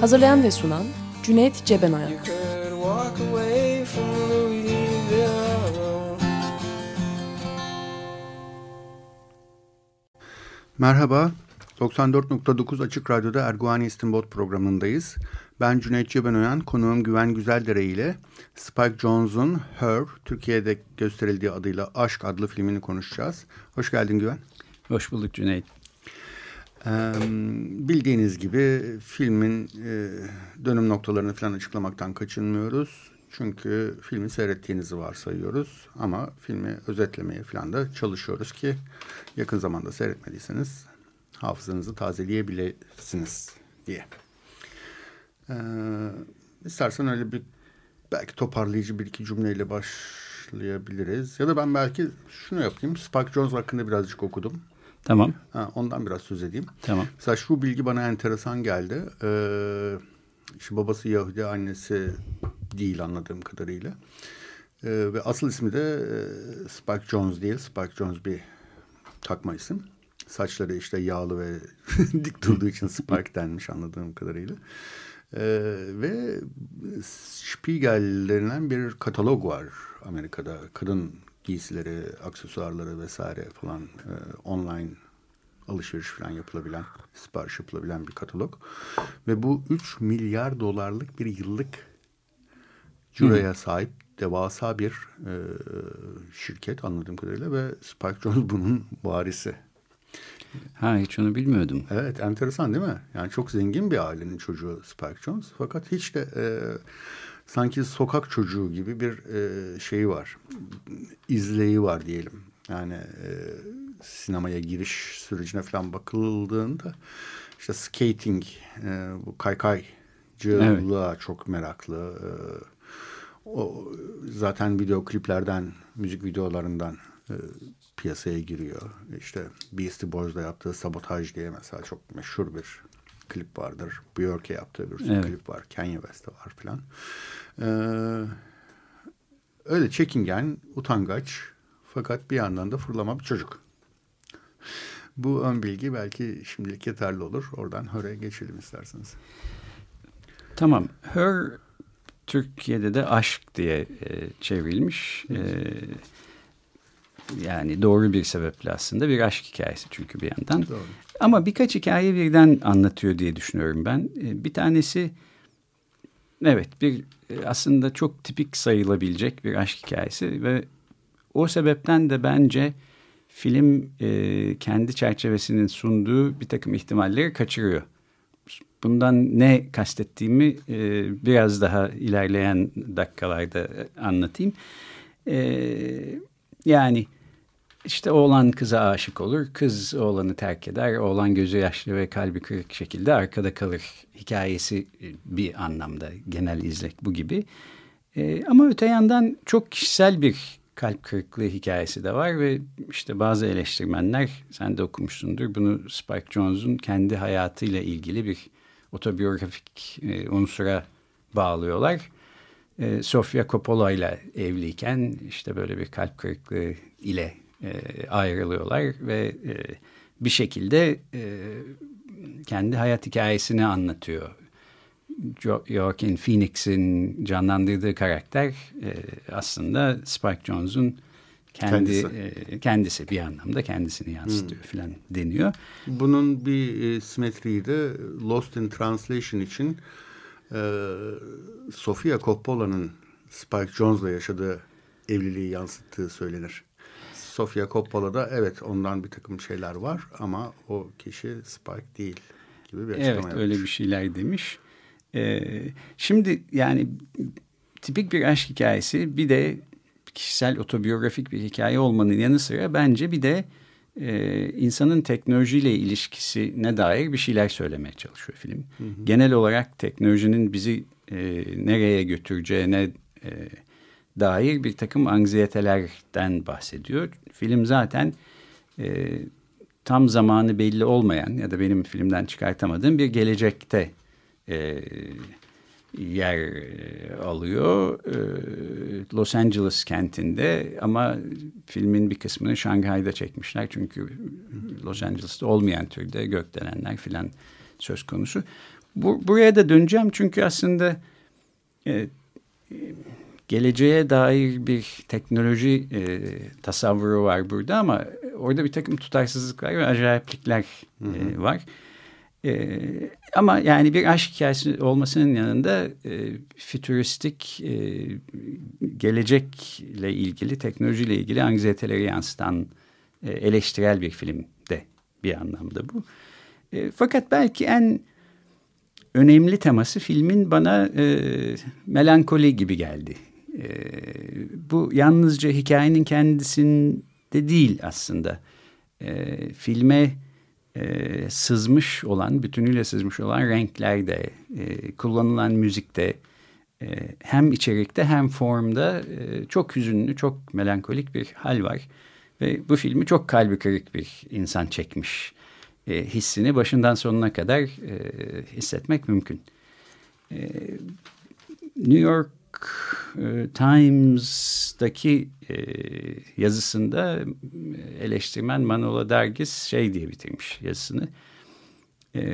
Hazırlayan ve sunan Cüneyt Cebenoyan. Merhaba, 94.9 Açık Radyo'da Erguvani İstanbul programındayız. Ben Cüneyt Cebenoyan, konuğum Güven Güzeldere ile Spike Jonze'un Her, Türkiye'de gösterildiği adıyla Aşk adlı filmini konuşacağız. Hoş geldin Güven. Hoş bulduk Cüneyt. Bildiğiniz gibi filmin dönüm noktalarını falan açıklamaktan kaçınmıyoruz. Çünkü filmi seyrettiğinizi varsayıyoruz ama filmi özetlemeye falan da çalışıyoruz ki yakın zamanda seyretmediyseniz hafızanızı tazeleyebilirsiniz diye. İstersen öyle bir belki toparlayıcı bir iki cümleyle başlayabiliriz. Ya da ben belki şunu yapayım. Spike Jonze hakkında birazcık okudum. Tamam. Ondan biraz söz edeyim. Tamam. Mesela şu bilgi bana enteresan geldi. İşte babası Yahudi, annesi değil anladığım kadarıyla. Ve asıl ismi de Spike Jonze değil. Spike Jonze bir takma isim. Saçları işte yağlı ve dik durduğu için Spike denmiş anladığım kadarıyla. Ve Spiegel denilen bir katalog var Amerika'da. Kadın giysileri, aksesuarları vesaire falan online alışveriş falan yapılabilen, sipariş yapılabilen bir katalog. Ve bu $3 milyar bir yıllık ciroya sahip devasa bir şirket anladığım kadarıyla ve Spike Jonze bunun varisi. Ha, hiç onu bilmiyordum. Evet, enteresan değil mi? Yani çok zengin bir ailenin çocuğu Spike Jonze. Fakat hiç de sanki sokak çocuğu gibi bir şeyi var. İzleyi var diyelim. Yani sinemaya giriş sürecine falan bakıldığında işte skating, bu kaykaycılığa evet, çok meraklı. O zaten video kliplerden, müzik videolarından piyasaya giriyor. İşte Beastie Boys'da yaptığı Sabotage diye mesela çok meşhur bir klip vardır. Björk'e yaptığı bir evet, klip var. Kanye West'te var filan. Öyle çekingen, utangaç fakat bir yandan da fırlama bir çocuk. Bu ön bilgi belki şimdilik yeterli olur. Oradan Her'e geçelim isterseniz. Tamam. Her Türkiye'de de Aşk diye çevrilmiş. Evet. Yani doğru bir sebeple aslında bir aşk hikayesi çünkü bir yandan. Doğru. Ama birkaç hikaye birden anlatıyor diye düşünüyorum ben. Bir tanesi evet bir aslında çok tipik sayılabilecek bir aşk hikayesi ve o sebepten de bence film kendi çerçevesinin sunduğu bir takım ihtimalleri kaçırıyor. Bundan ne kastettiğimi biraz daha ilerleyen dakikalarda anlatayım. Yani işte oğlan kıza aşık olur, kız oğlanı terk eder, oğlan gözü yaşlı ve kalbi kırık şekilde arkada kalır hikayesi bir anlamda genel izlek bu gibi. Ama öte yandan çok kişisel bir kalp kırıklığı hikayesi de var ve işte bazı eleştirmenler, sen de okumuşsundur, bunu Spike Jonze'un kendi hayatıyla ilgili bir otobiyografik unsura bağlıyorlar. Sofia Coppola ile evliyken işte böyle bir kalp kırıklığı ile ayrılıyorlar ve bir şekilde kendi hayat hikayesini anlatıyor. Joaquin Phoenix'in canlandırdığı karakter aslında Spike Jonze'un kendisi bir anlamda kendisini yansıtıyor filan deniyor. Bunun bir simetriği de Lost in Translation için Sofia Coppola'nın Spike Jonze'la yaşadığı evliliği yansıttığı söylenir. Sofia Coppola'da evet ondan bir takım şeyler var ama o kişi Spike değil gibi bir açıklama yapmış. Evet öyle bir şeyler demiş. Şimdi yani tipik bir aşk hikayesi bir de kişisel otobiyografik bir hikaye olmanın yanı sıra bence bir de insanın teknolojiyle ilişkisine dair bir şeyler söylemeye çalışıyor film. Hı hı. Genel olarak teknolojinin bizi nereye götüreceğine dair bir takım anksiyetelerden bahsediyor. Film zaten tam zamanı belli olmayan ya da benim filmden çıkartamadığım bir gelecekte yer alıyor. Los Angeles kentinde, ama filmin bir kısmını Şanghay'da çekmişler. Çünkü Los Angeles'ta olmayan türde gökdelenler filan söz konusu. Buraya da döneceğim çünkü aslında geleceğe dair bir teknoloji tasavvuru var burada, ama orada bir takım tutarsızlıklar ve acayiplikler var. Ama yani bir aşk hikayesi olmasının yanında fütüristik, gelecekle ilgili, teknolojiyle ilgili anksiyeteleri yansıtan eleştirel bir film de bir anlamda bu. Fakat belki en önemli teması filmin bana melankoli gibi geldi. Bu yalnızca hikayenin kendisinde değil aslında. Filme sızmış olan, bütünüyle sızmış olan renkler de, kullanılan müzik de, hem içerikte hem formda çok hüzünlü, çok melankolik bir hal var. Ve bu filmi çok kalbi kırık bir insan çekmiş hissini başından sonuna kadar hissetmek mümkün. New York Times'daki yazısında eleştirmen Manohla Dargis şey diye bitirmiş yazısını.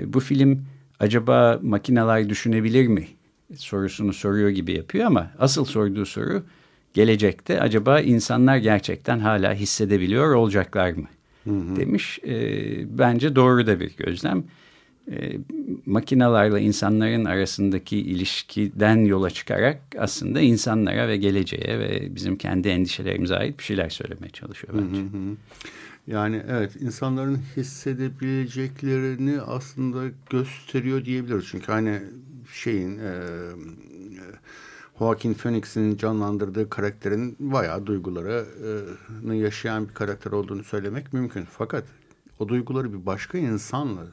Bu film acaba makineler düşünebilir mi sorusunu soruyor gibi yapıyor, ama asıl sorduğu soru gelecekte acaba insanlar gerçekten hala hissedebiliyor olacaklar mı? Hı hı. Demiş. Bence doğru da bir gözlem. Makinelerle insanların arasındaki ilişkiden yola çıkarak aslında insanlara ve geleceğe ve bizim kendi endişelerimize ait bir şeyler söylemeye çalışıyor bence. Hı hı. Yani evet, insanların hissedebileceklerini aslında gösteriyor diyebiliriz. Çünkü hani şeyin Joaquin Phoenix'in canlandırdığı karakterin bayağı duygularını yaşayan bir karakter olduğunu söylemek mümkün. Fakat o duyguları bir başka insanla,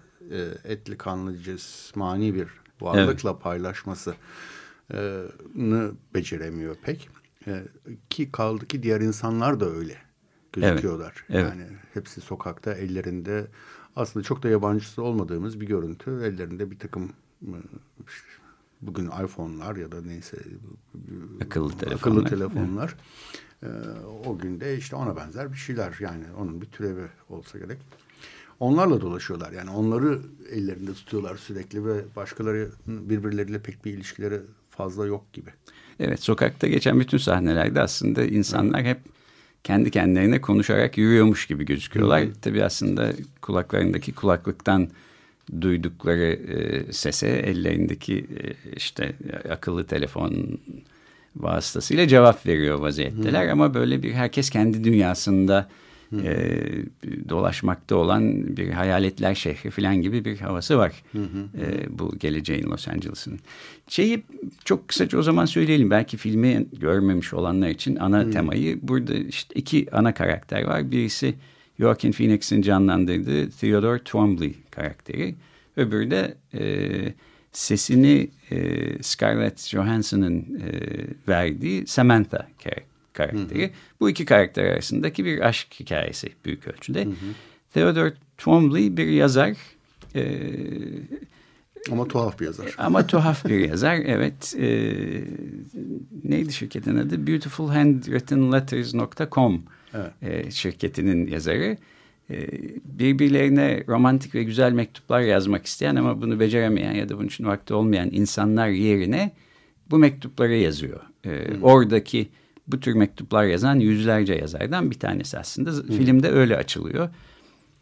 etli kanlı cismani bir varlıkla, evet, paylaşmasını beceremiyor pek. Ki kaldı ki diğer insanlar da öyle gözüküyorlar. Evet. Evet. Yani hepsi sokakta, ellerinde aslında çok da yabancısı olmadığımız bir görüntü. Ellerinde bir takım bugün iPhone'lar ya da neyse akıllı telefonlar. Evet. O günde işte ona benzer bir şeyler, yani onun bir türevi olsa gerek. Onlarla dolaşıyorlar, yani onları ellerinde tutuyorlar sürekli ve başkaları birbirleriyle pek bir ilişkileri fazla yok gibi. Evet, sokakta geçen bütün sahnelerde aslında insanlar hep kendi kendilerine konuşarak yürüyormuş gibi gözüküyorlar. Evet. Tabii aslında kulaklarındaki kulaklıktan duydukları sese ellerindeki işte akıllı telefon vasıtasıyla cevap veriyor vaziyetteler. Evet. Ama böyle bir herkes kendi dünyasında dolaşmakta olan bir hayaletler şehri falan gibi bir havası var. Bu geleceğin Los Angeles'ın. Şeyi çok kısaca o zaman söyleyelim. Belki filmi görmemiş olanlar için ana temayı. Burada işte iki ana karakter var. Birisi Joaquin Phoenix'in canlandırdığı Theodore Twombly karakteri. Öbürü de sesini Scarlett Johansson'ın verdiği Samantha karakteri. Hı hı. Bu iki karakter arasındaki bir aşk hikayesi büyük ölçüde. Hı hı. Theodore Twombly bir yazar. Ama tuhaf bir yazar. Ama tuhaf bir yazar, evet. Neydi şirketin adı? BeautifulHandWrittenLetters.com, evet. Şirketinin yazarı. Birbirlerine romantik ve güzel mektuplar yazmak isteyen ama bunu beceremeyen ya da bunun için vakti olmayan insanlar yerine bu mektupları yazıyor. Oradaki bu tür mektuplar yazan yüzlerce yazardan bir tanesi aslında. Filmde öyle açılıyor.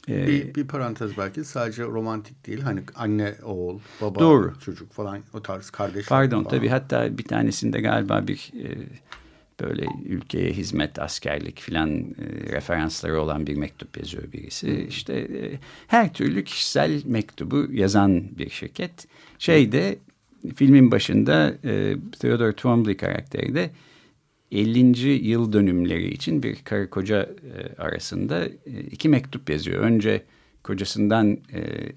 Bir parantez belki, sadece romantik değil. Hani anne, oğul, baba, doğru, çocuk falan, o tarz kardeşler. Pardon falan. Tabii, hatta bir tanesinde galiba bir böyle ülkeye hizmet, askerlik filan referansları olan bir mektup yazıyor birisi. İşte her türlü kişisel mektubu yazan bir şirket. Filmin başında Theodore Twombly karakteri de 50. yıl dönümleri için bir karı koca arasında iki mektup yazıyor. Önce kocasından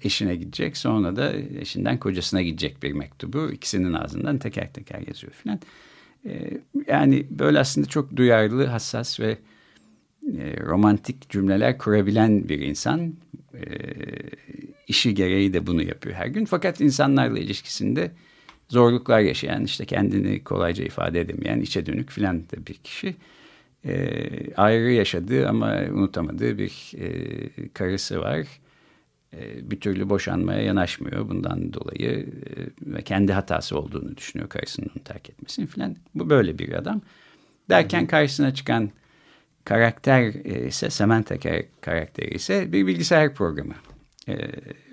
eşine gidecek, sonra da eşinden kocasına gidecek bir mektubu ikisinin ağzından teker teker yazıyor filan. Yani böyle aslında çok duyarlı, hassas ve romantik cümleler kurabilen bir insan. İşi gereği de bunu yapıyor her gün. Fakat insanlarla ilişkisinde zorluklar yaşayan, işte kendini kolayca ifade edemeyen, içe dönük filan da bir kişi. Ayrı yaşadığı ama unutamadığı bir karısı var. Bir türlü boşanmaya yanaşmıyor bundan dolayı. Ve kendi hatası olduğunu düşünüyor, karısının onu terk etmesini filan. Bu böyle bir adam. Derken karşısına çıkan karakter ise, Samantha karakteri ise bir bilgisayar programı.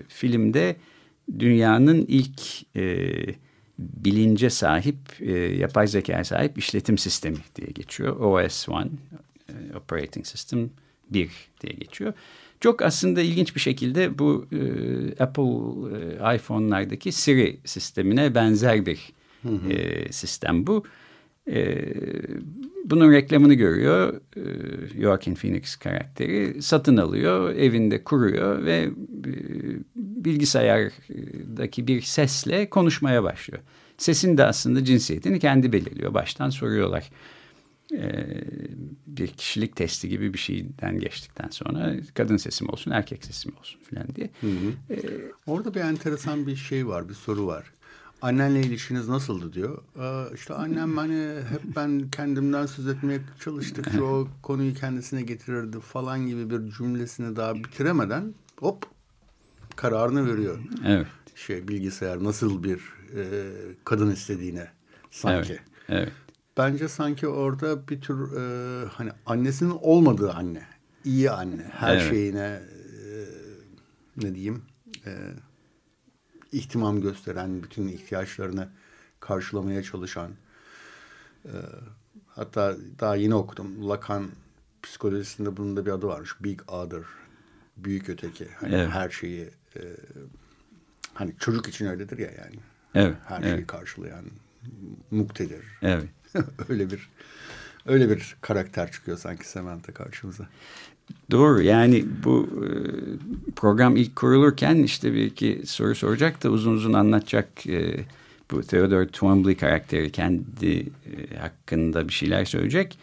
Filmde dünyanın ilk bilince sahip, yapay zekaya sahip işletim sistemi diye geçiyor. OS1, Operating System 1 diye geçiyor. Çok aslında ilginç bir şekilde bu Apple iPhone'lardaki Siri sistemine benzer bir sistem bu. Bunun reklamını görüyor Joaquin Phoenix karakteri, satın alıyor, evinde kuruyor ve bilgisayardaki bir sesle konuşmaya başlıyor. Sesin de aslında cinsiyetini kendi belirliyor. Baştan soruyorlar. Bir kişilik testi gibi bir şeyden geçtikten sonra kadın sesi mi olsun, erkek sesi mi olsun filan diye. Orada bir enteresan bir şey var, bir soru var. Annenle ilişkiniz nasıldı diyor. İşte annem, hani hep ben kendimden söz etmeye çalıştıkça o konuyu kendisine getirirdi falan gibi bir cümlesini daha bitiremeden hop kararını veriyor. Evet. Bilgisayar nasıl bir kadın istediğine sanki. Evet, evet. Bence sanki orada bir tür hani annesinin olmadığı anne, iyi anne, her şeyine ne diyeyim, ihtimam gösteren, bütün ihtiyaçlarını karşılamaya çalışan, hatta daha yeni okudum, Lacan psikolojisinde bunun da bir adı varmış, Big Other, büyük öteki. Hani her şeyi hani çocuk için öyledir ya yani. Her şeyi karşılayan muktedir. öyle bir karakter çıkıyor sanki Samantha karşımıza. Doğru, yani bu program ilk kurulurken işte bir iki soru soracak da uzun uzun anlatacak. Bu Theodore Twombly karakteri kendi hakkında bir şeyler söyleyecek.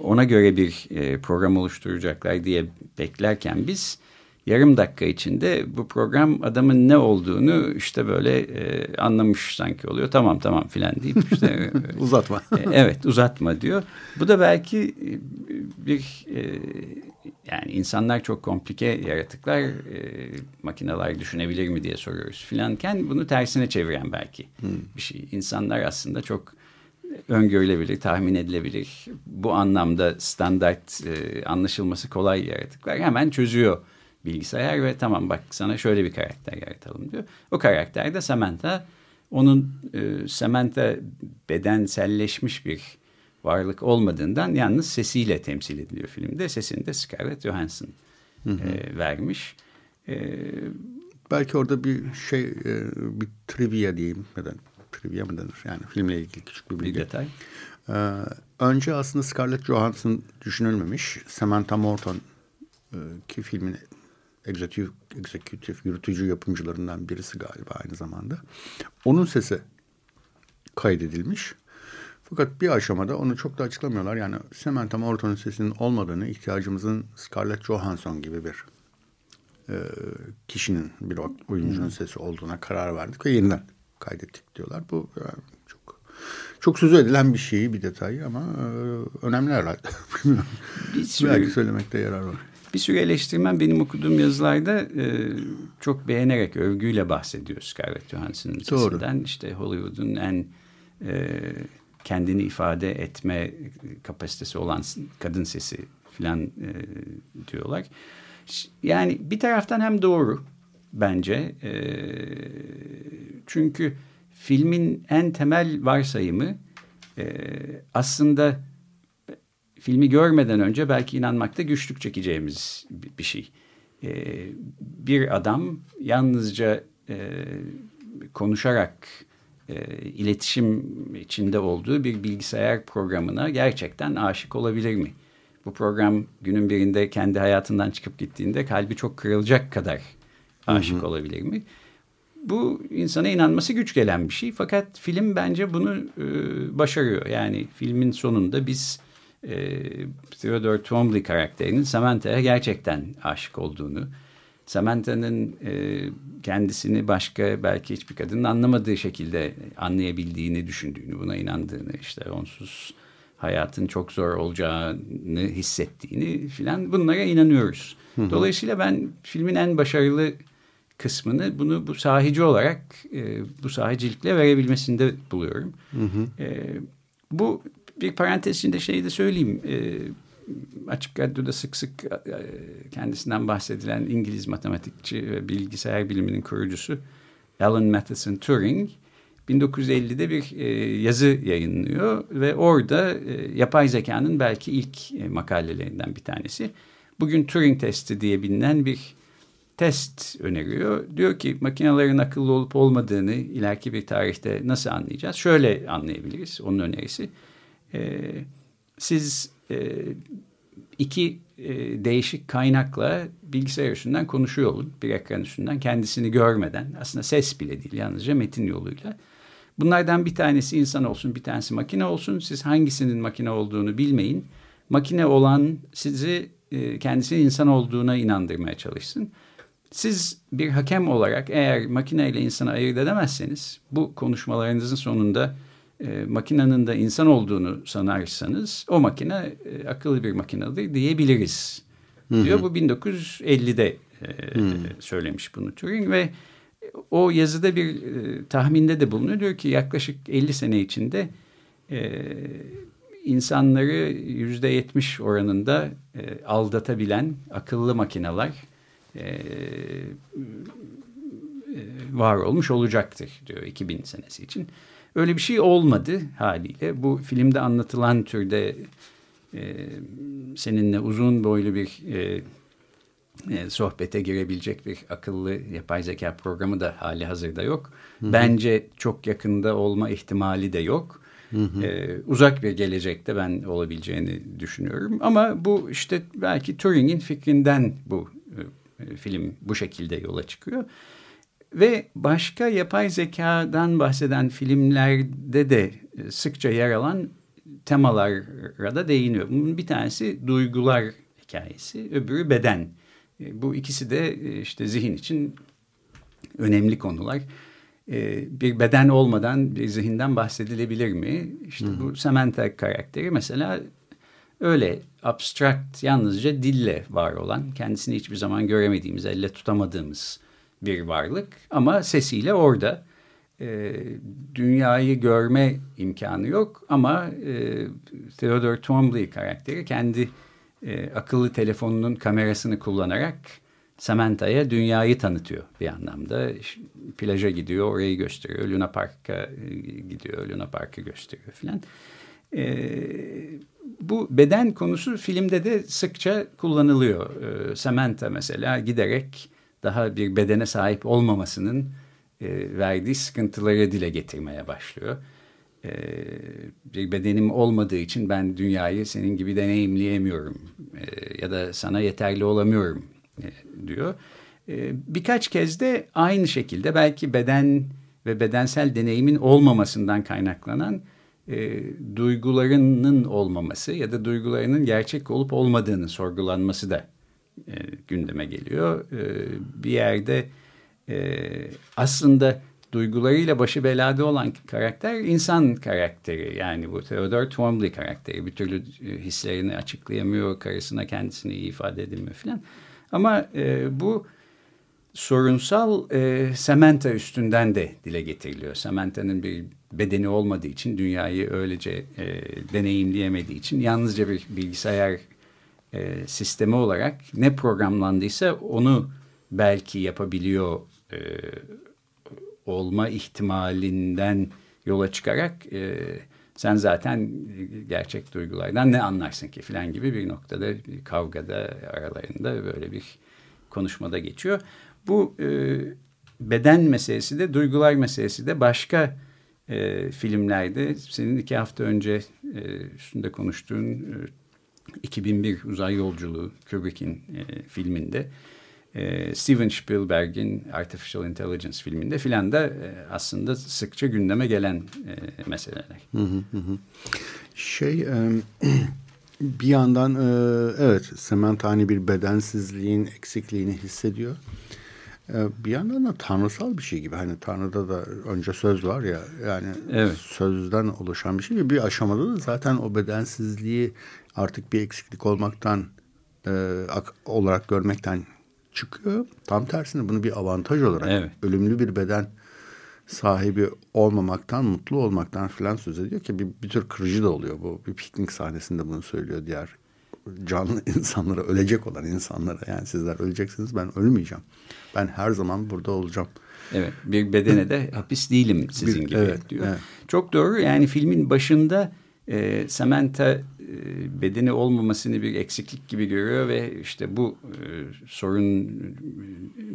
Ona göre bir program oluşturacaklar diye beklerken biz yarım dakika içinde bu program adamın ne olduğunu işte böyle anlamış sanki oluyor. Tamam filan deyip işte uzatma. Uzatma diyor. Bu da belki bir yani insanlar çok komplike yaratıklar, makineler düşünebilir mi diye soruyoruz filanken bunu tersine çeviren belki bir şey. İnsanlar aslında çok öngörülebilir, tahmin edilebilir. Bu anlamda standart, anlaşılması kolay yaratıklar hemen çözüyor bilgisayar ve tamam bak sana şöyle bir karakter yaratalım diyor. O karakter de Samantha. Samantha bedenselleşmiş bir varlık olmadığından yalnız sesiyle temsil ediliyor filmde. Sesini de Scarlett Johansson vermiş. Belki orada bir bir trivia diyeyim. Trivia mı denir? Yani filmle ilgili küçük bir bilgi. Bir detay. Önce aslında Scarlett Johansson düşünülmemiş. Samantha Morton ki filmin executive yürütücü yapımcılarından birisi galiba aynı zamanda. Onun sesi kaydedilmiş. Fakat bir aşamada onu çok da açıklamıyorlar. Yani Samantha Morton'un sesinin olmadığını, ihtiyacımızın Scarlett Johansson gibi bir kişinin, bir oyuncunun sesi olduğuna karar verdik ve yeniden kaydettik diyorlar. Bu yani çok sözü edilen bir şey, bir detay ama önemli herhalde. Belki söylemekte yarar var. Bir sürü eleştirmen benim okuduğum yazılarda çok beğenerek, övgüyle bahsediyor Scarlett Johansson'ın sesinden. İşte Hollywood'un en kendini ifade etme kapasitesi olan kadın sesi falan diyorlar. Yani bir taraftan hem doğru bence. Çünkü filmin en temel varsayımı aslında filmi görmeden önce belki inanmakta güçlük çekeceğimiz bir şey. Bir adam yalnızca konuşarak iletişim içinde olduğu bir bilgisayar programına gerçekten aşık olabilir mi? Bu program günün birinde kendi hayatından çıkıp gittiğinde kalbi çok kırılacak kadar aşık olabilir mi? Bu insana inanması güç gelen bir şey. Fakat film bence bunu başarıyor. Yani filmin sonunda biz Theodore Twombly karakterinin Samantha'ya gerçekten aşık olduğunu, Samantha'nın kendisini başka belki hiçbir kadının anlamadığı şekilde anlayabildiğini düşündüğünü, buna inandığını, işte onsuz hayatın çok zor olacağını hissettiğini filan, bunlara inanıyoruz. Dolayısıyla ben filmin en başarılı kısmını bunu bu sahici olarak bu sahicilikle verebilmesinde buluyorum. Bu bir parantez içinde şeyi de söyleyeyim. Açık Radyo'da sık sık kendisinden bahsedilen İngiliz matematikçi ve bilgisayar biliminin kurucusu Alan Mathison Turing 1950'de bir yazı yayınlıyor ve orada yapay zekanın belki ilk makalelerinden bir tanesi. Bugün Turing testi diye bilinen bir test öneriyor. Diyor ki makinelerin akıllı olup olmadığını ileriki bir tarihte nasıl anlayacağız? Şöyle anlayabiliriz, onun önerisi. Siz iki değişik kaynakla bilgisayar üstünden konuşuyor olun. Bir ekran üstünden, kendisini görmeden, aslında ses bile değil, yalnızca metin yoluyla. Bunlardan bir tanesi insan olsun, bir tanesi makine olsun. Siz hangisinin makine olduğunu bilmeyin. Makine olan sizi kendisinin insan olduğuna inandırmaya çalışsın. Siz bir hakem olarak eğer makineyle insanı ayırt edemezseniz, bu konuşmalarınızın sonunda makinenin de insan olduğunu sanarsanız o makine akıllı bir makinedir diyebiliriz diyor. Bu 1950'de söylemiş bunu Turing ve o yazıda bir tahminde de bulunuyor. Diyor ki yaklaşık 50 sene içinde insanları %70 oranında aldatabilen akıllı makineler var olmuş olacaktır diyor 2000 senesi için. Öyle bir şey olmadı haliyle. Bu filmde anlatılan türde seninle uzun boylu bir sohbete girebilecek bir akıllı yapay zeka programı da hali hazırda yok. Bence çok yakında olma ihtimali de yok. Uzak bir gelecekte ben olabileceğini düşünüyorum. Ama bu işte belki Turing'in fikrinden bu film bu şekilde yola çıkıyor. Ve başka yapay zekadan bahseden filmlerde de sıkça yer alan temalara da değiniyor. Bunun bir tanesi duygular hikayesi, öbürü beden. Bu ikisi de işte zihin için önemli konular. Bir beden olmadan bir zihinden bahsedilebilir mi? İşte bu Samantha karakteri mesela öyle abstrakt, yalnızca dille var olan, kendisini hiçbir zaman göremediğimiz, elle tutamadığımız bir varlık ama sesiyle orada. Dünyayı görme imkanı yok ama Theodore Twombly karakteri kendi akıllı telefonunun kamerasını kullanarak Samantha'ya dünyayı tanıtıyor bir anlamda. Plaja gidiyor, orayı gösteriyor. Luna Park'a gidiyor, Luna Park'ı gösteriyor filan. Bu beden konusu filmde de sıkça kullanılıyor. Samantha mesela giderek daha bir bedene sahip olmamasının verdiği sıkıntıları dile getirmeye başlıyor. Bir bedenim olmadığı için ben dünyayı senin gibi deneyimleyemiyorum ya da sana yeterli olamıyorum diyor. Birkaç kez de aynı şekilde belki beden ve bedensel deneyimin olmamasından kaynaklanan duygularının olmaması ya da duygularının gerçek olup olmadığını sorgulanması da gündeme geliyor. Bir yerde aslında duygularıyla başı belada olan karakter insan karakteri. Yani bu Theodore Twombly karakteri. Bir türlü hislerini açıklayamıyor. Karısına kendisini iyi ifade edemiyor filan. Ama bu sorunsal Samantha üstünden de dile getiriliyor. Samantha'nın bir bedeni olmadığı için, dünyayı öylece deneyimleyemediği için yalnızca bir bilgisayar sistemi olarak ne programlandıysa onu belki yapabiliyor olma ihtimalinden yola çıkarak sen zaten gerçek duygulardan ne anlarsın ki filan gibi bir noktada, bir kavgada aralarında böyle bir konuşmada geçiyor. Bu beden meselesi de duygular meselesi de başka filmlerde senin 2 hafta önce üstünde konuştuğun 2001 Uzay Yolculuğu Kubrick'in filminde, Steven Spielberg'in Artificial Intelligence filminde filan da aslında sıkça gündeme gelen meseleler. Bir yandan evet, Samantha hani bir bedensizliğin eksikliğini hissediyor. Bir yandan da tanrısal bir şey gibi. Hani Tanrı'da da önce söz var ya, yani evet, sözden oluşan bir şey gibi. Bir aşamada da zaten o bedensizliği artık bir eksiklik olmaktan olarak görmekten çıkıyor. Tam tersine bunu bir avantaj olarak, evet, ölümlü bir beden sahibi olmamaktan, mutlu olmaktan filan söz ediyor ki bir tür kırıcı da oluyor bu. Bir piknik sahnesinde bunu söylüyor diğer canlı insanlara, ölecek olan insanlara. Yani sizler öleceksiniz, ben ölmeyeceğim. Ben her zaman burada olacağım. Evet, bir bedene de hapis değilim sizin gibi, evet, diyor. Evet. Çok doğru. Yani filmin başında Samantha bedeni olmamasını bir eksiklik gibi görüyor ve işte bu sorunu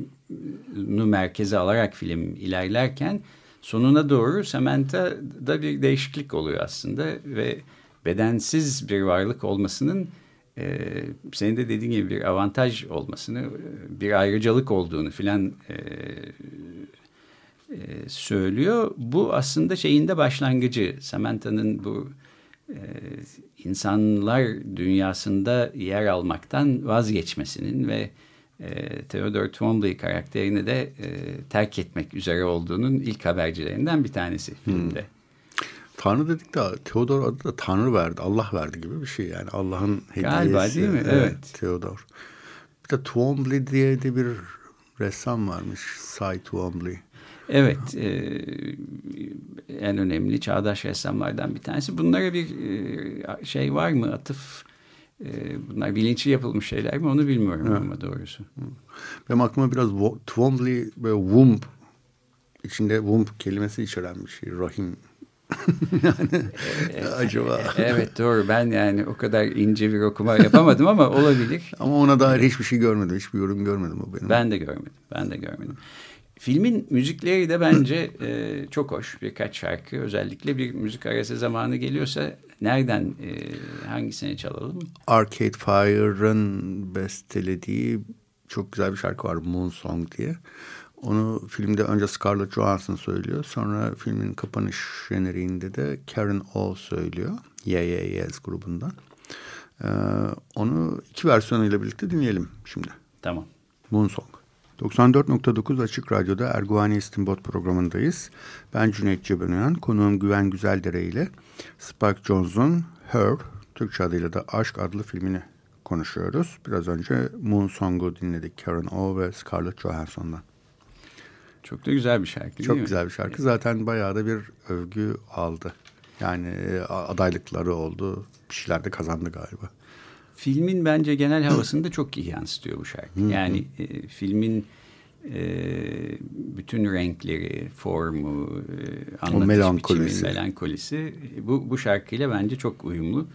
merkeze alarak film ilerlerken sonuna doğru Samantha'da bir değişiklik oluyor aslında ve bedensiz bir varlık olmasının senin de dediğin gibi bir avantaj olmasını, bir ayrıcalık olduğunu filan söylüyor. Bu aslında şeyin de başlangıcı. Samantha'nın bu insanlar dünyasında yer almaktan vazgeçmesinin ve Theodore Twombly karakterini de terk etmek üzere olduğunun ilk habercilerinden bir tanesi filmde. Tanrı dedik de Theodore adı da Tanrı verdi, Allah verdi gibi bir şey yani. Allah'ın hediyesi. Galiba değil mi? Evet. Theodore. Bir de Twombly diye de bir ressam varmış. Cy Twombly. Evet, en önemli çağdaş ressamlardan bir tanesi. Bunlara bir şey var mı, atıf? Bunlar bilinçli yapılmış şeyler mi, onu bilmiyorum, evet, ama doğrusu. Benim aklıma biraz Twombly ve womb, içinde womb kelimesi içeren bir şey, rahim. Yani acaba. Evet, doğru. Ben yani o kadar ince bir okuma yapamadım ama olabilir. Ama ona dair hiçbir şey görmedim, hiçbir yorum görmedim o benim. Ben de görmedim. Filmin müzikleri de bence çok hoş. Birkaç şarkı, özellikle bir müzik arası zamanı geliyorsa nereden, hangisini çalalım? Arcade Fire'ın bestelediği çok güzel bir şarkı var, Moon Song diye. Onu filmde önce Scarlett Johansson söylüyor. Sonra filmin kapanış jeneriğinde de Karen O söylüyor. Yeah Yeah Yeahs grubundan. Onu 2 versiyonuyla birlikte dinleyelim şimdi. Tamam. Moon Song. 94.9 Açık Radyo'da Erguvani İstanbul programındayız. Ben Cüneyt Cebenoyan, konuğum Güven Güzeldere ile Spike Jonze'un Her, Türkçe adıyla da Aşk adlı filmini konuşuyoruz. Biraz önce Moon Song'u dinledik, Karen O ve Scarlett Johansson'dan. Çok da güzel bir şarkı. Çok güzel bir şarkı. Zaten bayağı da bir övgü aldı. Yani adaylıkları oldu. Bir şeyler de kazandı galiba. Filmin bence genel havasını da çok iyi yansıtıyor bu şarkı. Yani filmin bütün renkleri, formu, anlatış biçimi, melankolisi bu şarkıyla bence çok uyumlu.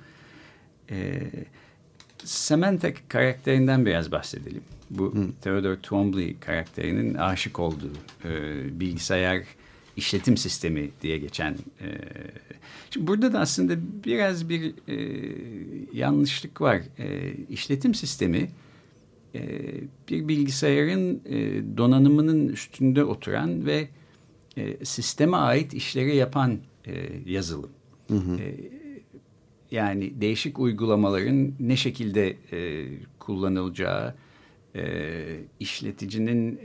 Samantha karakterinden biraz bahsedelim. Bu Theodore Twombly karakterinin aşık olduğu bilgisayar işletim sistemi diye geçen. Şimdi burada da aslında biraz bir yanlışlık var. İşletim sistemi bir bilgisayarın donanımının üstünde oturan ve sisteme ait işleri yapan yazılım. Yani değişik uygulamaların ne şekilde kullanılacağı, işleticinin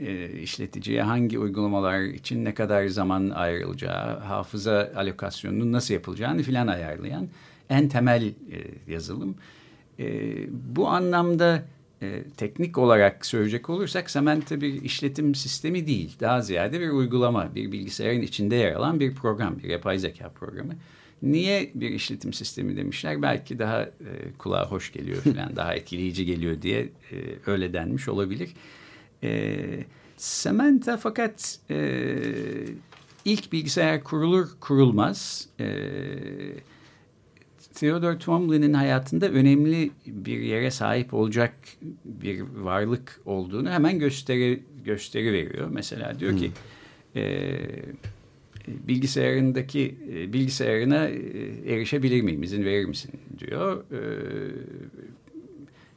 işleticiye hangi uygulamalar için ne kadar zaman ayrılacağı, hafıza alokasyonunun nasıl yapılacağını filan ayarlayan en temel yazılım. Bu anlamda teknik olarak söyleyecek olursak Samantha bir işletim sistemi değil, daha ziyade bir uygulama, bir bilgisayarın içinde yer alan bir program, bir yapay zeka programı. Niye bir işletim sistemi demişler? Belki daha kulağa hoş geliyor falan, daha etkileyici geliyor diye öyle denmiş olabilir. Samantha fakat ilk bilgisayar kurulur kurulmaz Theodore Twombly'nin hayatında önemli bir yere sahip olacak bir varlık olduğunu hemen gösteriveriyor. Mesela diyor ki bilgisayarına erişebilir miyim, izin verir misin diyor.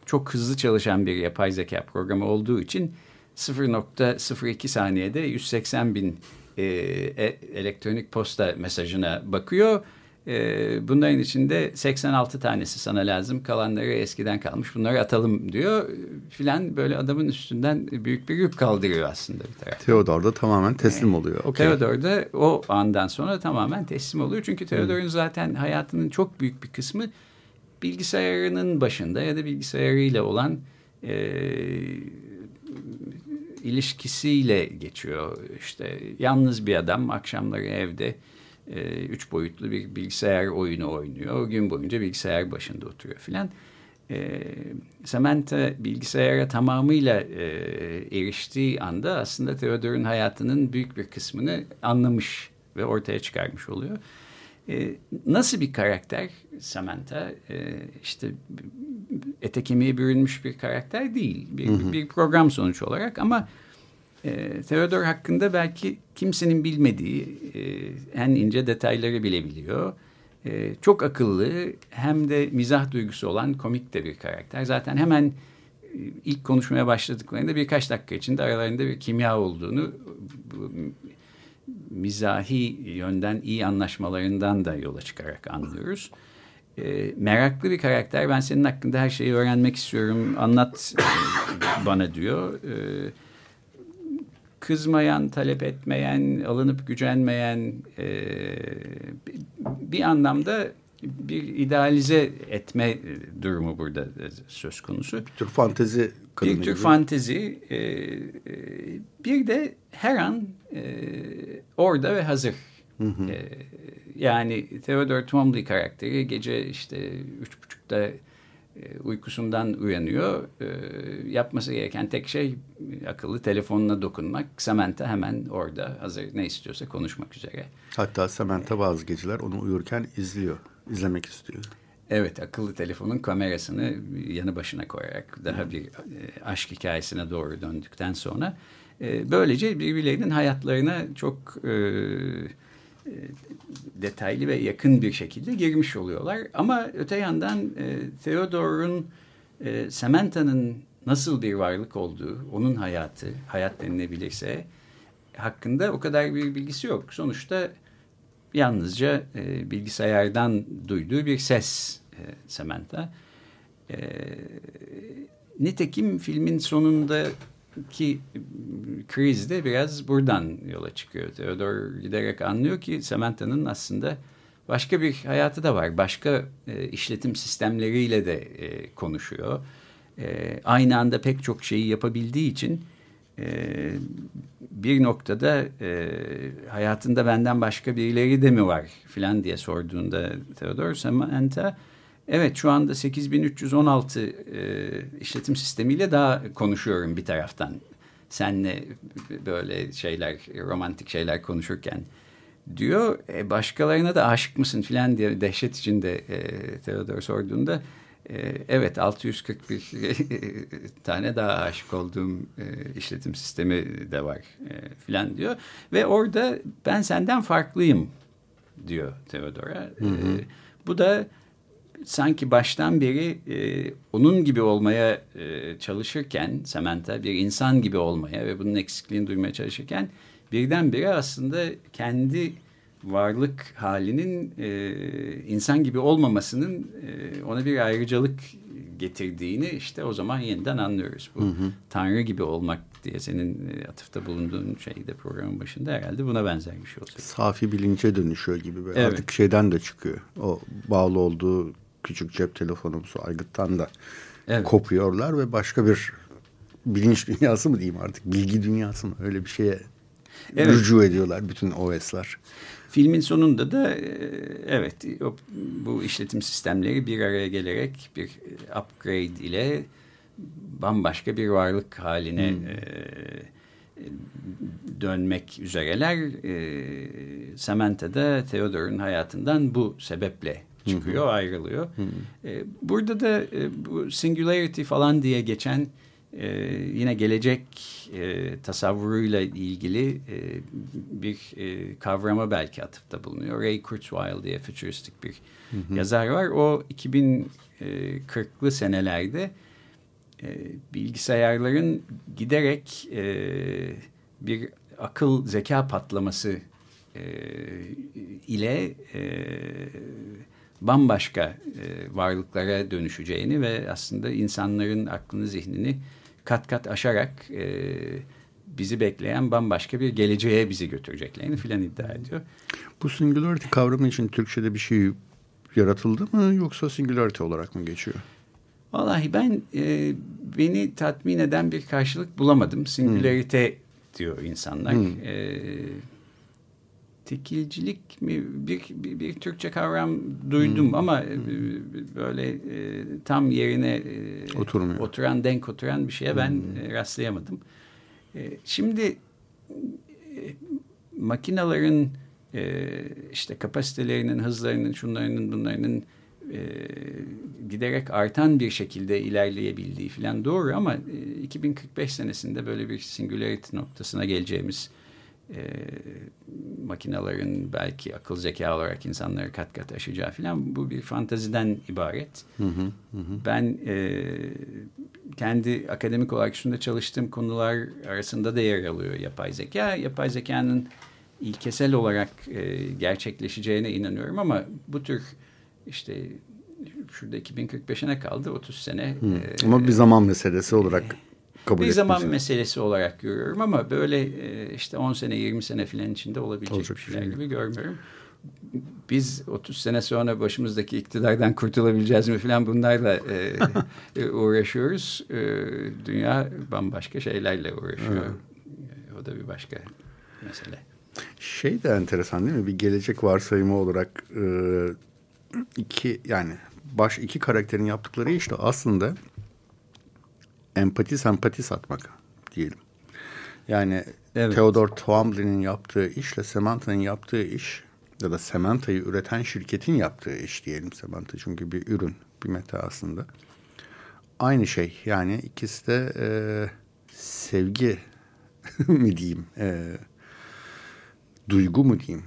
Çok hızlı çalışan bir yapay zeka programı olduğu için 0.02 saniyede 180 bin elektronik posta mesajına bakıyor. Bunların içinde 86 tanesi sana lazım, kalanları eskiden kalmış, bunları atalım diyor filan, böyle adamın üstünden büyük bir yük kaldırıyor aslında bir taraftan. Theodore da tamamen teslim oluyor. Okay. Theodore da o andan sonra tamamen teslim oluyor çünkü Theodore'un zaten hayatının çok büyük bir kısmı bilgisayarının başında ya da bilgisayarıyla olan ilişkisiyle geçiyor. İşte yalnız bir adam, akşamları evde üç boyutlu bir bilgisayar oyunu oynuyor. O gün boyunca bilgisayar başında oturuyor filan. Samantha bilgisayara tamamıyla eriştiği anda aslında Theodore'un hayatının büyük bir kısmını anlamış ve ortaya çıkarmış oluyor. Nasıl bir karakter Samantha? İşte ete kemiğe bürünmüş bir karakter değil. Bir program sonuç olarak ama Theodore hakkında belki kimsenin bilmediği en ince detayları bilebiliyor. Çok akıllı, hem de mizah duygusu olan komik de bir karakter. Zaten hemen ilk konuşmaya başladıklarında birkaç dakika içinde aralarında bir kimya olduğunu, mizahi yönden iyi anlaşmalarından da yola çıkarak anlıyoruz. Meraklı bir karakter. Ben senin hakkında her şeyi öğrenmek istiyorum, anlat bana diyor. Kızmayan, talep etmeyen, alınıp gücenmeyen, bir anlamda bir idealize etme durumu burada söz konusu. Bir tür fantezi. Bir tür fantezi. Bir de her an orada ve hazır. Yani Theodore Twombly karakteri gece işte 3.30'da uykusundan uyanıyor. Yapması gereken tek şey akıllı telefonuna dokunmak. Samantha hemen orada, hazır, ne istiyorsa konuşmak üzere. Hatta Samantha bazı geceler onu uyurken izlemek istiyor. Evet, akıllı telefonun kamerasını yanı başına koyarak daha bir aşk hikayesine doğru döndükten sonra böylece birbirlerinin hayatlarına çok detaylı ve yakın bir şekilde girmiş oluyorlar. Ama öte yandan Theodore'un, Samantha'nın nasıl bir varlık olduğu, onun hayatı, hayat denilebilirse, hakkında o kadar bir bilgisi yok. Sonuçta yalnızca bilgisayardan duyduğu bir ses Samantha. Nitekim filmin sonundaki kriz de biraz buradan yola çıkıyor. Theodore giderek anlıyor ki Samantha'nın aslında başka bir hayatı da var. Başka işletim sistemleriyle de konuşuyor. Aynı anda pek çok şeyi yapabildiği için bir noktada hayatında benden başka birileri de mi var filan diye sorduğunda Theodore, Samantha, evet şu anda 8316 işletim sistemiyle daha konuşuyorum bir taraftan. Seninle böyle şeyler, romantik şeyler konuşurken diyor. Başkalarına da aşık mısın filan diye dehşet içinde Theodore sorduğunda, evet 641 tane daha aşık olduğum işletim sistemi de var filan diyor. Ve orada ben senden farklıyım diyor Theodore'a. Bu da sanki baştan beri onun gibi olmaya çalışırken Samantha, bir insan gibi olmaya ve bunun eksikliğini duymaya çalışırken birdenbire aslında kendi varlık halinin insan gibi olmamasının ona bir ayrıcalık getirdiğini işte o zaman yeniden anlıyoruz. Bu Tanrı gibi olmak diye senin atıfta bulunduğun şeyde programın başında herhalde buna benzer bir şey olacak. Safi bilince dönüşüyor gibi böyle. Evet. Artık şeyden de çıkıyor. O bağlı olduğu küçük cep telefonumsu aygıttan da kopuyorlar ve başka bir bilinç dünyası mı diyeyim artık, bilgi dünyası mı, öyle bir şeye rücu ediyorlar bütün OS'lar. Filmin sonunda da bu işletim sistemleri bir araya gelerek bir upgrade ile bambaşka bir varlık haline dönmek üzereler. Samantha da Theodore'un hayatından bu sebeple çıkıyor, ayrılıyor. Burada da bu singularity falan diye geçen yine gelecek tasavvuruyla ilgili bir kavrama belki atıfta bulunuyor. Ray Kurzweil diye fütüristik bir yazar var. O 2040'lı senelerde bilgisayarların giderek bir akıl zeka patlaması ile bambaşka varlıklara dönüşeceğini ve aslında insanların aklını, zihnini kat kat aşarak bizi bekleyen bambaşka bir geleceğe bizi götüreceklerini filan iddia ediyor. Bu singularity kavramı için Türkçe'de bir şey yaratıldı mı yoksa singularity olarak mı geçiyor? Vallahi ben beni tatmin eden bir karşılık bulamadım. Singularity diyor insanlar. Tekilcilik mi bir Türkçe kavram duydum ama böyle tam yerine denk oturan bir şeye ben rastlayamadım. Şimdi makinaların işte kapasitelerinin, hızlarının, şunlarının, bunlarının giderek artan bir şekilde ilerleyebildiği falan doğru ama 2045 senesinde böyle bir singularity noktasına geleceğimiz, makinelerin belki akıl zeka olarak insanları kat kat aşacağı filan, bu bir fantaziden ibaret. Ben kendi akademik olarak üstünde çalıştığım konular arasında da yer alıyor yapay zeka. Yapay zekanın ilkesel olarak gerçekleşeceğine inanıyorum ama bu tür işte şurada 2045'ine kaldı 30 sene. Ama bir zaman meselesi olarak bir zaman meselesi olarak görüyorum ama böyle işte 10 sene 20 sene filan içinde olabilecek olacak bir şeyler gibi görmüyorum. Biz 30 sene sonra başımızdaki iktidardan kurtulabileceğiz mi filan, bunlarla uğraşıyoruz. Dünya bambaşka şeylerle uğraşıyor. O da bir başka mesele. Şey de enteresan değil mi? Bir gelecek varsayımı olarak iki karakterin yaptıkları işte aslında empati sempati satmak diyelim. Yani evet. Theodore Twombly'nin yaptığı işle Samantha'nın yaptığı iş ya da Samantha'yı üreten şirketin yaptığı iş diyelim, Samantha çünkü bir ürün, bir meta aslında. Aynı şey yani, ikisi de sevgi mi diyeyim, duygu mu diyeyim,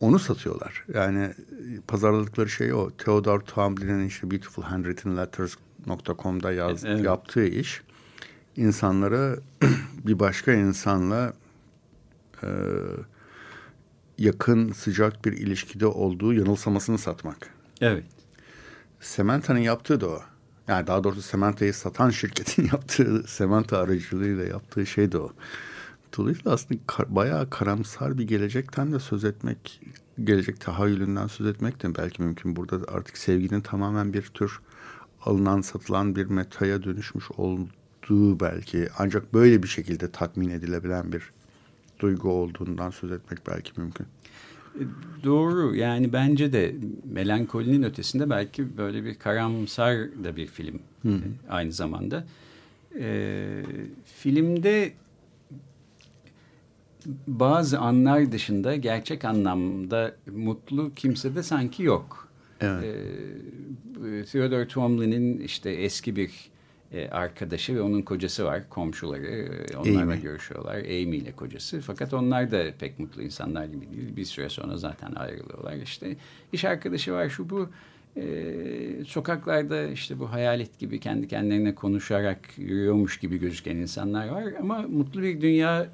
onu satıyorlar. Yani pazarladıkları şey o. Theodore Twombly'nin işte BeautifulHandWrittenLetters.com'da yaptığı iş, insanlara bir başka insanla yakın, sıcak bir ilişkide olduğu yanılsamasını satmak. Evet. Samantha'nın yaptığı da o. Yani daha doğrusu Samantha'yı satan şirketin yaptığı, Samantha aracılığıyla yaptığı şey de o. Dolayısıyla aslında bayağı karamsar bir gelecekten de söz etmek, gelecek tahayyülünden söz etmek de belki mümkün. Burada artık sevginin tamamen bir tür alınan, satılan bir metaya dönüşmüş olduğu belki. Ancak böyle bir şekilde tatmin edilebilen bir duygu olduğundan söz etmek belki mümkün. Doğru. Yani bence de melankolinin ötesinde belki böyle bir karamsar da bir film aynı zamanda. Filmde bazı anlar dışında gerçek anlamda mutlu kimse de sanki yok. Evet. Theodore Twombly'nin işte eski bir arkadaşı ve onun kocası var, komşuları. Onlarla görüşüyorlar. Amy ile kocası. Fakat onlar da pek mutlu insanlar gibi değil. Bir süre sonra zaten ayrılıyorlar. İşte iş arkadaşı var, şu bu. Sokaklarda işte bu hayalet gibi kendi kendilerine konuşarak yürüyormuş gibi gözüken insanlar var ama mutlu bir dünya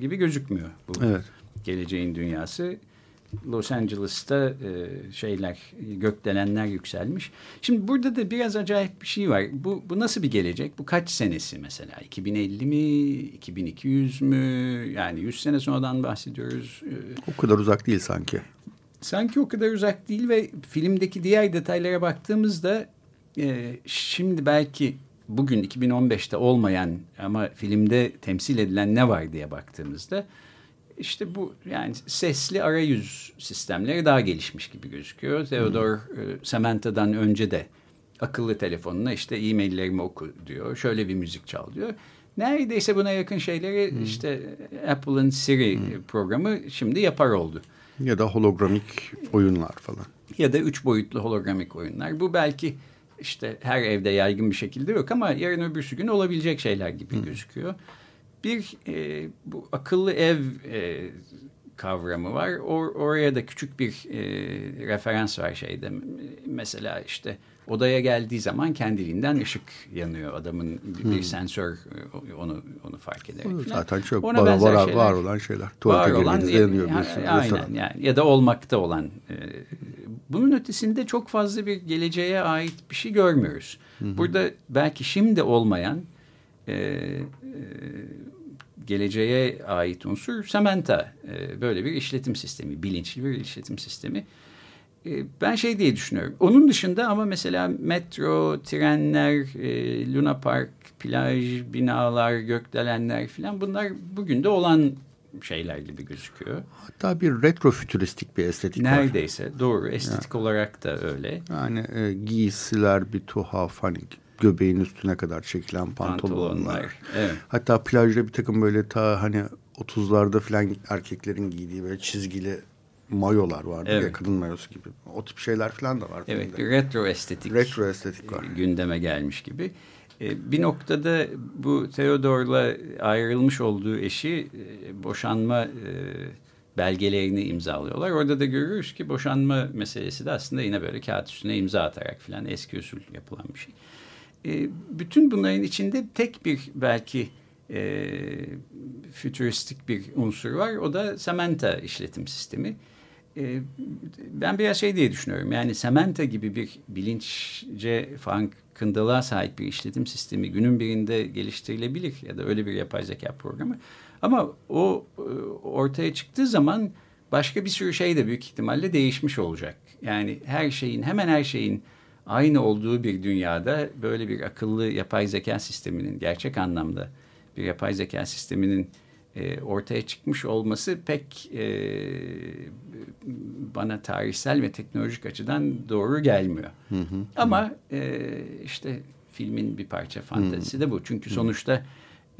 gibi gözükmüyor bu. Evet. Geleceğin dünyası. Los Angeles'ta gökdelenler yükselmiş. Şimdi burada da biraz acayip bir şey var. Bu nasıl bir gelecek? Bu kaç senesi mesela? 2050 mi? 2200 mü? Yani 100 sene sonradan bahsediyoruz. O kadar uzak değil sanki. Sanki o kadar uzak değil ve filmdeki diğer detaylara baktığımızda şimdi belki bugün 2015'te olmayan ama filmde temsil edilen ne var diye baktığımızda işte bu, yani sesli arayüz sistemleri daha gelişmiş gibi gözüküyor. Theodore Samantha'dan önce de akıllı telefonuna işte e-maillerimi oku diyor, şöyle bir müzik çal diyor. Neredeyse buna yakın şeyleri işte Apple'ın Siri programı şimdi yapar oldu. Ya da hologramik oyunlar falan. Ya da 3 boyutlu hologramik oyunlar. Bu belki işte her evde yaygın bir şekilde yok ama yarın öbürsü gün olabilecek şeyler gibi gözüküyor. Bir bu akıllı ev kavramı var. Oraya da küçük bir referans var şeyde. Mesela işte odaya geldiği zaman kendiliğinden ışık yanıyor. Adamın bir sensör onu fark eder. Zaten çok var olan şeyler. Tuvalete girdiğinizde yanıyor. Aynen yani. Ya da olmakta olan. Bunun ötesinde çok fazla bir geleceğe ait bir şey görmüyoruz. Hı-hı. Burada belki şimdi olmayan geleceğe ait unsur Samantha. Böyle bir işletim sistemi, bilinçli bir işletim sistemi. Ben şey diye düşünüyorum. Onun dışında ama mesela metro, trenler, Luna Park, plaj, binalar, gökdelenler filan bunlar bugün de olan şeyler gibi gözüküyor. Hatta bir retrofütüristik bir estetik neredeyse, var. Neredeyse doğru. Estetik yani, olarak da öyle. Yani giysiler bir tuhaf hani göbeğin üstüne kadar çekilen pantolonlar. Evet. Hatta plajda bir takım böyle ta hani 30'larda filan erkeklerin giydiği böyle çizgili mayolar vardı. Evet. Ya kadın mayosu gibi. O tip şeyler filan da var. Evet, bir retro estetik var. Gündeme gelmiş gibi. Bir noktada bu Theodore'la ayrılmış olduğu eşi boşanma belgelerini imzalıyorlar. Orada da görüyoruz ki boşanma meselesi de aslında yine böyle kağıt üstüne imza atarak filan eski usul yapılan bir şey. Bütün bunların içinde tek bir belki fütüristik bir unsur var. O da Samantha işletim sistemi. Ben biraz şey diye düşünüyorum. Yani Samantha gibi bir bilinçce farkındalığa sahip bir işletim sistemi günün birinde geliştirilebilir ya da öyle bir yapay zeka programı. Ama o ortaya çıktığı zaman başka bir sürü şey de büyük ihtimalle değişmiş olacak. Yani hemen her şeyin aynı olduğu bir dünyada böyle bir akıllı yapay zeka sisteminin gerçek anlamda bir yapay zeka sisteminin ortaya çıkmış olması pek bana tarihsel ve teknolojik açıdan doğru gelmiyor. Ama işte filmin bir parça fantezisi de bu. Çünkü sonuçta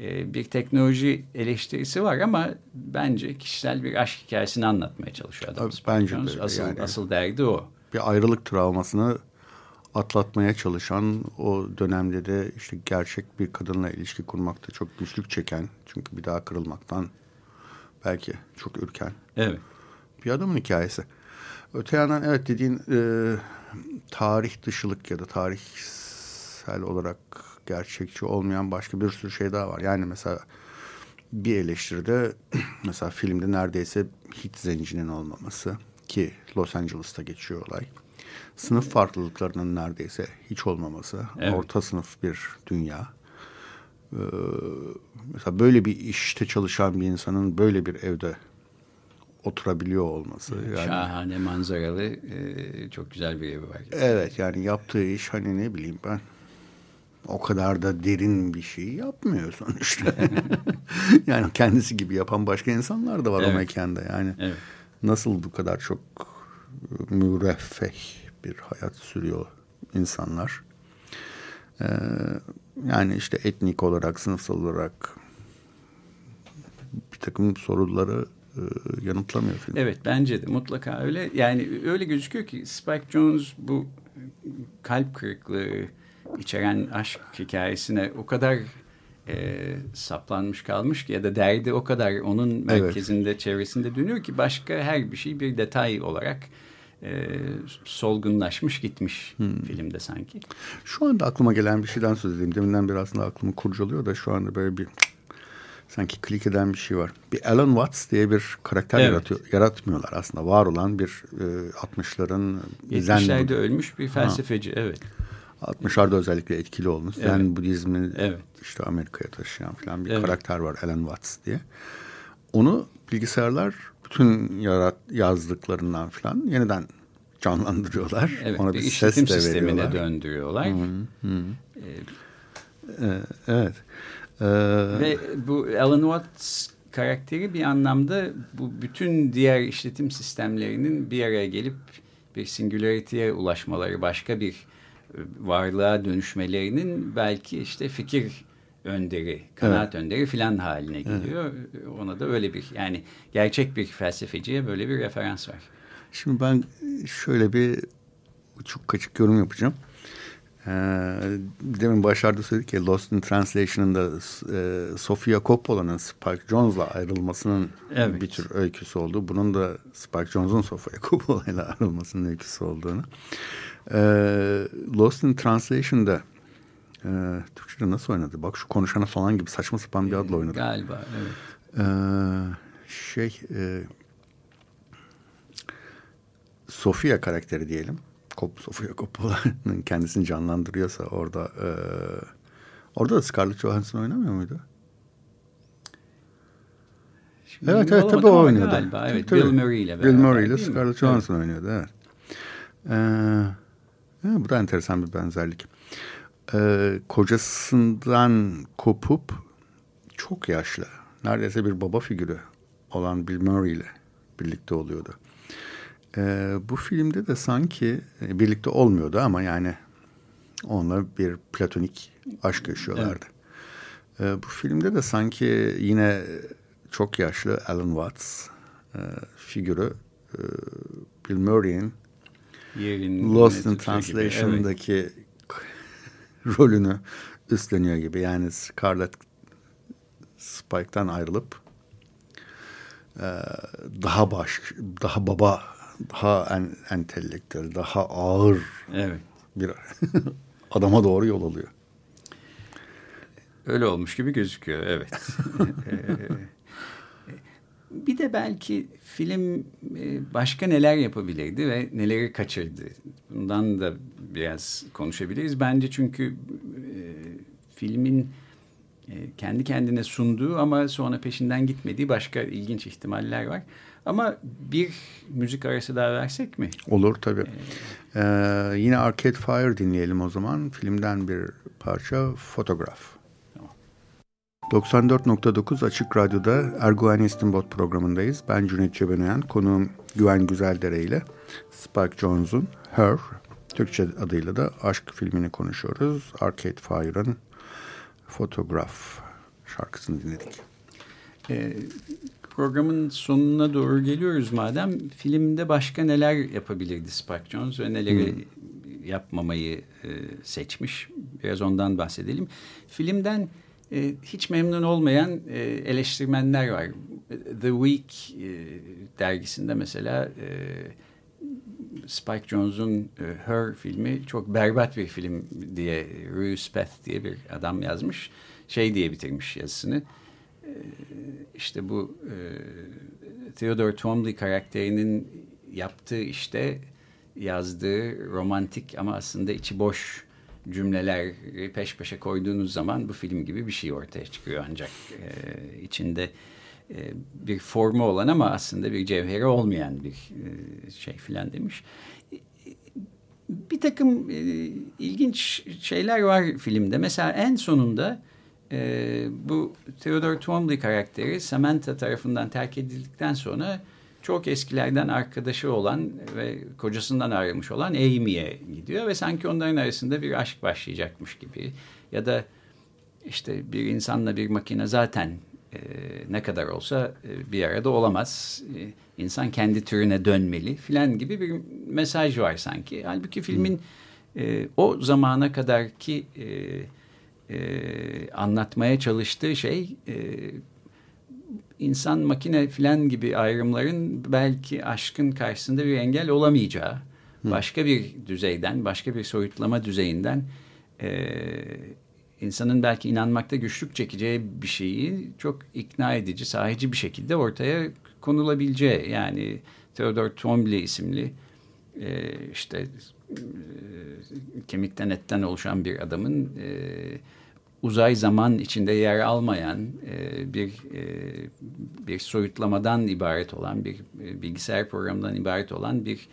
bir teknoloji eleştirisi var ama bence kişisel bir aşk hikayesini anlatmaya çalışıyor adam. Bence de. Asıl derdi o. Bir ayrılık travmasını atlatmaya çalışan, o dönemde de işte gerçek bir kadınla ilişki kurmakta çok güçlük çeken, çünkü bir daha kırılmaktan belki çok ürken bir adamın hikayesi. Öte yandan evet dediğin tarih dışılık ya da tarihsel olarak gerçekçi olmayan başka bir sürü şey daha var. Yani mesela bir eleştiride mesela filmde neredeyse hit zencinin olmaması ki Los Angeles'ta geçiyor olay. Sınıf farklılıklarının neredeyse hiç olmaması. Evet. Orta sınıf bir dünya. Mesela böyle bir işte çalışan bir insanın böyle bir evde oturabiliyor olması. Yani, şahane manzaralı çok güzel bir evi var. Evet yani yaptığı iş hani ne bileyim ben o kadar da derin bir şey yapmıyor sonuçta. Yani kendisi gibi yapan başka insanlar da var o mekanda. Yani nasıl bu kadar çok müreffeh bir hayat sürüyor insanlar. Yani işte etnik olarak, sınıfsal olarak bir takım soruları yanıtlamıyor film. Evet bence de mutlaka öyle. Yani öyle gözüküyor ki Spike Jonze bu kalp kırıklığı içeren aşk hikayesine o kadar saplanmış kalmış ki ya da derdi o kadar onun merkezinde, çevresinde dönüyor ki başka her bir şey bir detay olarak solgunlaşmış gitmiş filmde sanki. Şu anda aklıma gelen bir şeyden söz edeyim. Deminden beri aslında aklımı kurcalıyor da şu anda böyle bir sanki klik eden bir şey var. Bir Alan Watts diye bir karakter yaratmıyorlar aslında. Var olan bir 60'ların 70'lerde ölmüş bir felsefeci. Ha. Evet. 60'larda özellikle etkili olmuş. Zen Budizmi işte Amerika'ya taşıyan falan bir karakter var Alan Watts diye. Onu bilgisayarlar bütün yazdıklarından falan yeniden canlandırıyorlar. Evet, ona bir ses de sistemine veriyorlar. Döndürüyorlar. Evet. Ve bu Alan Watts karakteri bir anlamda bu bütün diğer işletim sistemlerinin bir araya gelip bir singularity'ye ulaşmaları, başka bir varlığa dönüşmelerinin belki işte fikir önderi, kanaat önderi filan haline geliyor. Evet. Ona da öyle bir yani gerçek bir felsefeciye böyle bir referans var. Şimdi ben şöyle bir uçuk kaçık yorum yapacağım. Demin başardı söyledik ya, Lost in Translation'da Sofia Coppola'nın Spike Jonze'la ayrılmasının bir tür öyküsü olduğu, bunun da Spike Jonze'un Sofia Coppola'yla ayrılmasının öyküsü olduğunu. Lost in Translation'da Türkçe'de nasıl oynadı? Bak şu konuşana falan gibi saçma sapan bir adla oynadı. Galiba evet. Sofia karakteri diyelim. Sofia Coppola'nın kendisini canlandırıyorsa orada orada da Scarlett Johansson oynamıyor muydu? Şimdi evet evet tabii o oynuyordu. Galiba, evet, tabii. Bill Murray ile Scarlett Johansson oynuyordu. Evet. Bu da enteresan bir benzerlik. Kocasından kopup çok yaşlı, neredeyse bir baba figürü olan Bill Murray ile birlikte oluyordu. Bu filmde de sanki birlikte olmuyordu ama yani onunla bir platonik aşk yaşıyorlardı. Evet. Bu filmde de sanki yine çok yaşlı Alan Watts figürü Bill Murray'in Lost in Translation'daki rolünü üstleniyor gibi. Yani Scarlett Spike'tan ayrılıp daha baba, daha entelektüel, daha ağır bir adama doğru yol alıyor. Öyle olmuş gibi gözüküyor, evet. Bir de belki film başka neler yapabilirdi ve neleri kaçırdı. Bundan da biraz konuşabiliriz. Bence çünkü filmin kendi kendine sunduğu ama sonra peşinden gitmediği başka ilginç ihtimaller var. Ama bir müzik arası daha versek mi? Olur tabii. Yine Arcade Fire dinleyelim o zaman. Filmden bir parça, Fotoğraf. Tamam. 94.9 Açık Radyo'da Erguvani İstanbul programındayız. Ben Cüneyt Cebenoyan, konuğum Güven Güzeldere ile Spike Jonze'un Her, Türkçe adıyla da Aşk filmini konuşuyoruz. Arcade Fire'ın Fotoğraf şarkısını dinledik. Programın sonuna doğru geliyoruz madem. Filmde başka neler yapabilirdi Spike Jonze ve neleri yapmamayı seçmiş? Biraz ondan bahsedelim. Filmden hiç memnun olmayan eleştirmenler var. The Week dergisinde mesela Spike Jonze'un Her filmi çok berbat bir film diye Rue Speth diye bir adam yazmış. Şey diye bitirmiş yazısını. İşte bu Theodore Twombly karakterinin yaptığı işte yazdığı romantik ama aslında içi boş cümleleri peş peşe koyduğunuz zaman bu film gibi bir şey ortaya çıkıyor ancak içinde bir formu olan ama aslında bir cevheri olmayan bir şey filan demiş. Bir takım ilginç şeyler var filmde. Mesela en sonunda bu Theodore Twombly karakteri Samantha tarafından terk edildikten sonra çok eskilerden arkadaşı olan ve kocasından ayrılmış olan Amy'ye gidiyor ve sanki onların arasında bir aşk başlayacakmış gibi. Ya da işte bir insanla bir makine zaten ne kadar olsa bir arada olamaz. İnsan kendi türüne dönmeli filan gibi bir mesaj var sanki. Halbuki filmin o zamana kadarki anlatmaya çalıştığı şey insan makine filan gibi ayrımların belki aşkın karşısında bir engel olamayacağı, başka bir düzeyden, başka bir soyutlama düzeyinden insanın belki inanmakta güçlük çekeceği bir şeyi çok ikna edici, sahici bir şekilde ortaya konulabileceği. Yani Theodore Twombly isimli işte kemikten etten oluşan bir adamın uzay zaman içinde yer almayan bir soyutlamadan ibaret olan bir bilgisayar programından ibaret olan bir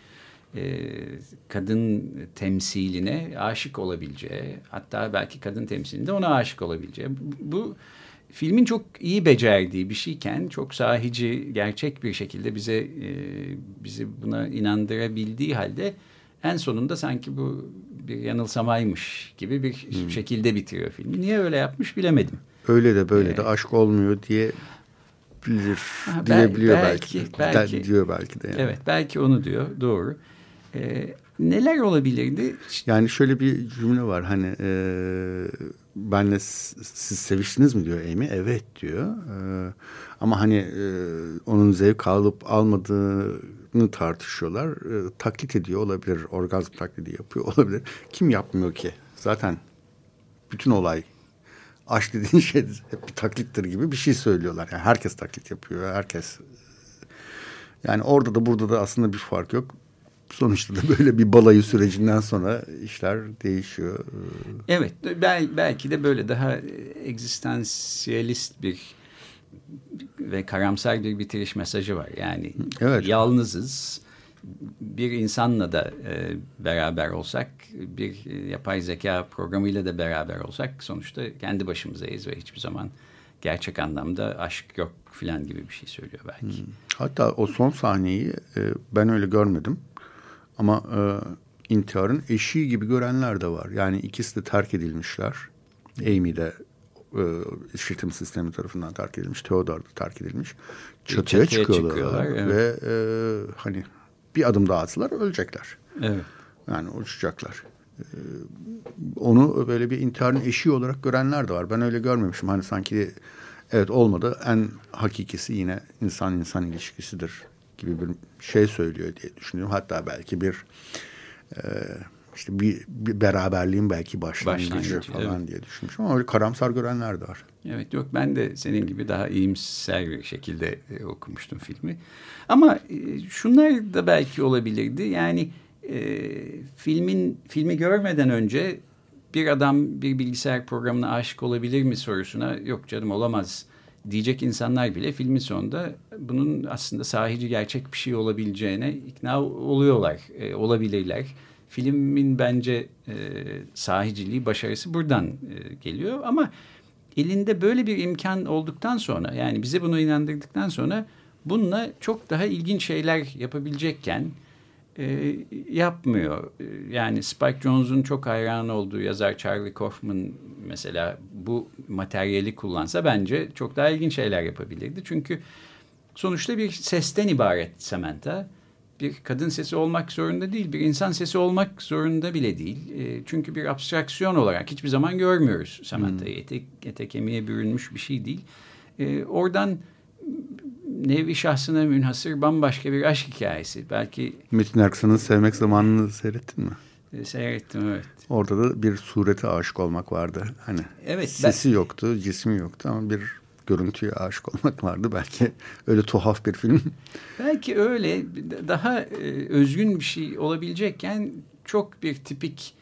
kadın temsiline aşık olabileceği, hatta belki kadın temsilinde ona aşık olabileceği. Bu filmin çok iyi becerdiği bir şeyken çok sahici, gerçek bir şekilde bizi buna inandırabildiği halde en sonunda sanki bu bir yanılsamaymış gibi bir şekilde bitiriyor filmi. Niye öyle yapmış bilemedim. Öyle de böyle de aşk olmuyor diye diyebiliyor belki. Diyor belki de. Yani. Evet belki onu diyor. Doğru. neler olabilirdi? Yani şöyle bir cümle var, hani benle siz seviştiniz mi diyor Amy. Evet diyor. Ama hani onun zevk alıp almadığını tartışıyorlar. Taklit ediyor olabilir. Orgazm taklidi yapıyor olabilir. Kim yapmıyor ki? Zaten bütün olay aşk dediğin şey hep bir taklittir gibi bir şey söylüyorlar. Yani herkes taklit yapıyor. Herkes. Yani orada da burada da aslında bir fark yok. Sonuçta da böyle bir balayı sürecinden sonra işler değişiyor. Evet, belki de böyle daha egzistansiyelist bir ve karamsar bir bitiriş mesajı var. Yani evet, yalnızız. Bir insanla da beraber olsak, bir yapay zeka programıyla da beraber olsak sonuçta kendi başımızdayız ve hiçbir zaman gerçek anlamda aşk yok filan gibi bir şey söylüyor belki. Hatta o son sahneyi ben öyle görmedim. Ama intiharın eşiği gibi görenler de var. Yani ikisi de terk edilmişler. Amy de işletim sistemi tarafından terk edilmiş. Theodore da terk edilmiş. Çatıya çıkıyorlar. Evet. Ve hani bir adım daha atsalar ölecekler. Evet. Yani uçacaklar. Onu böyle bir intiharın eşiği olarak görenler de var. Ben öyle görmemişim. Hani sanki evet olmadı. En hakikisi yine insan ilişkisidir gibi bir şey söylüyor diye düşünüyorum. Hatta belki bir işte bir beraberliğin belki başlangıcı falan evet, diye düşünmüşüm. Ama öyle karamsar görenler de var. Evet, yok, ben de senin gibi daha iyimser bir şekilde okumuştum filmi. Ama şunlar da belki olabilirdi. Yani filmi görmeden önce bir adam bir bilgisayar programına aşık olabilir mi sorusuna yok canım olamaz diyecek insanlar bile filmin sonunda bunun aslında sahici gerçek bir şey olabileceğine ikna oluyorlar, olabilirler. Filmin bence sahiciliği, başarısı buradan geliyor ama elinde böyle bir imkan olduktan sonra, yani bize bunu inandırdıktan sonra bununla çok daha ilginç şeyler yapabilecekken yapmıyor. Yani Spike Jonze'un çok hayran olduğu yazar Charlie Kaufman mesela bu materyali kullansa bence çok daha ilginç şeyler yapabilirdi. Çünkü sonuçta bir sesten ibaret Samantha. Bir kadın sesi olmak zorunda değil, bir insan sesi olmak zorunda bile değil. Çünkü bir abstraksiyon olarak hiçbir zaman görmüyoruz Samantha'yı. Ete kemiğe bürünmüş bir şey değil. Oradan nevi şahsına münhasır bambaşka bir aşk hikayesi. Belki Metin Aksan'ın Sevmek Zamanı'nı seyrettin mi? Seyrettim, evet. Orada da bir surete aşık olmak vardı. Hani evet, sesi yoktu, cismi yoktu ama bir görüntüye aşık olmak vardı. Belki öyle tuhaf bir film. Belki öyle daha özgün bir şey olabilecekken çok bir tipik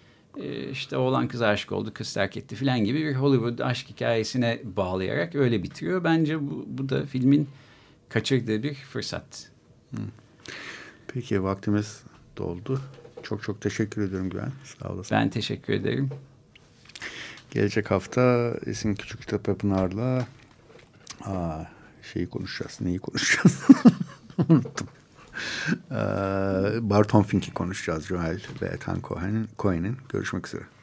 işte oğlan kıza aşık oldu, kız terk etti filan gibi bir Hollywood aşk hikayesine bağlayarak öyle bitiriyor. Bence bu da filmin kaçırdığı bir fırsat. Peki, vaktimiz doldu. Çok çok teşekkür ediyorum Güven. Sağ olasın. Ben teşekkür ederim. Gelecek hafta Esin Küçüktepe-Pınar'la neyi konuşacağız? Unuttum. Barton Fink'i konuşacağız. Joel ve Ethan Cohen'in. Görüşmek üzere.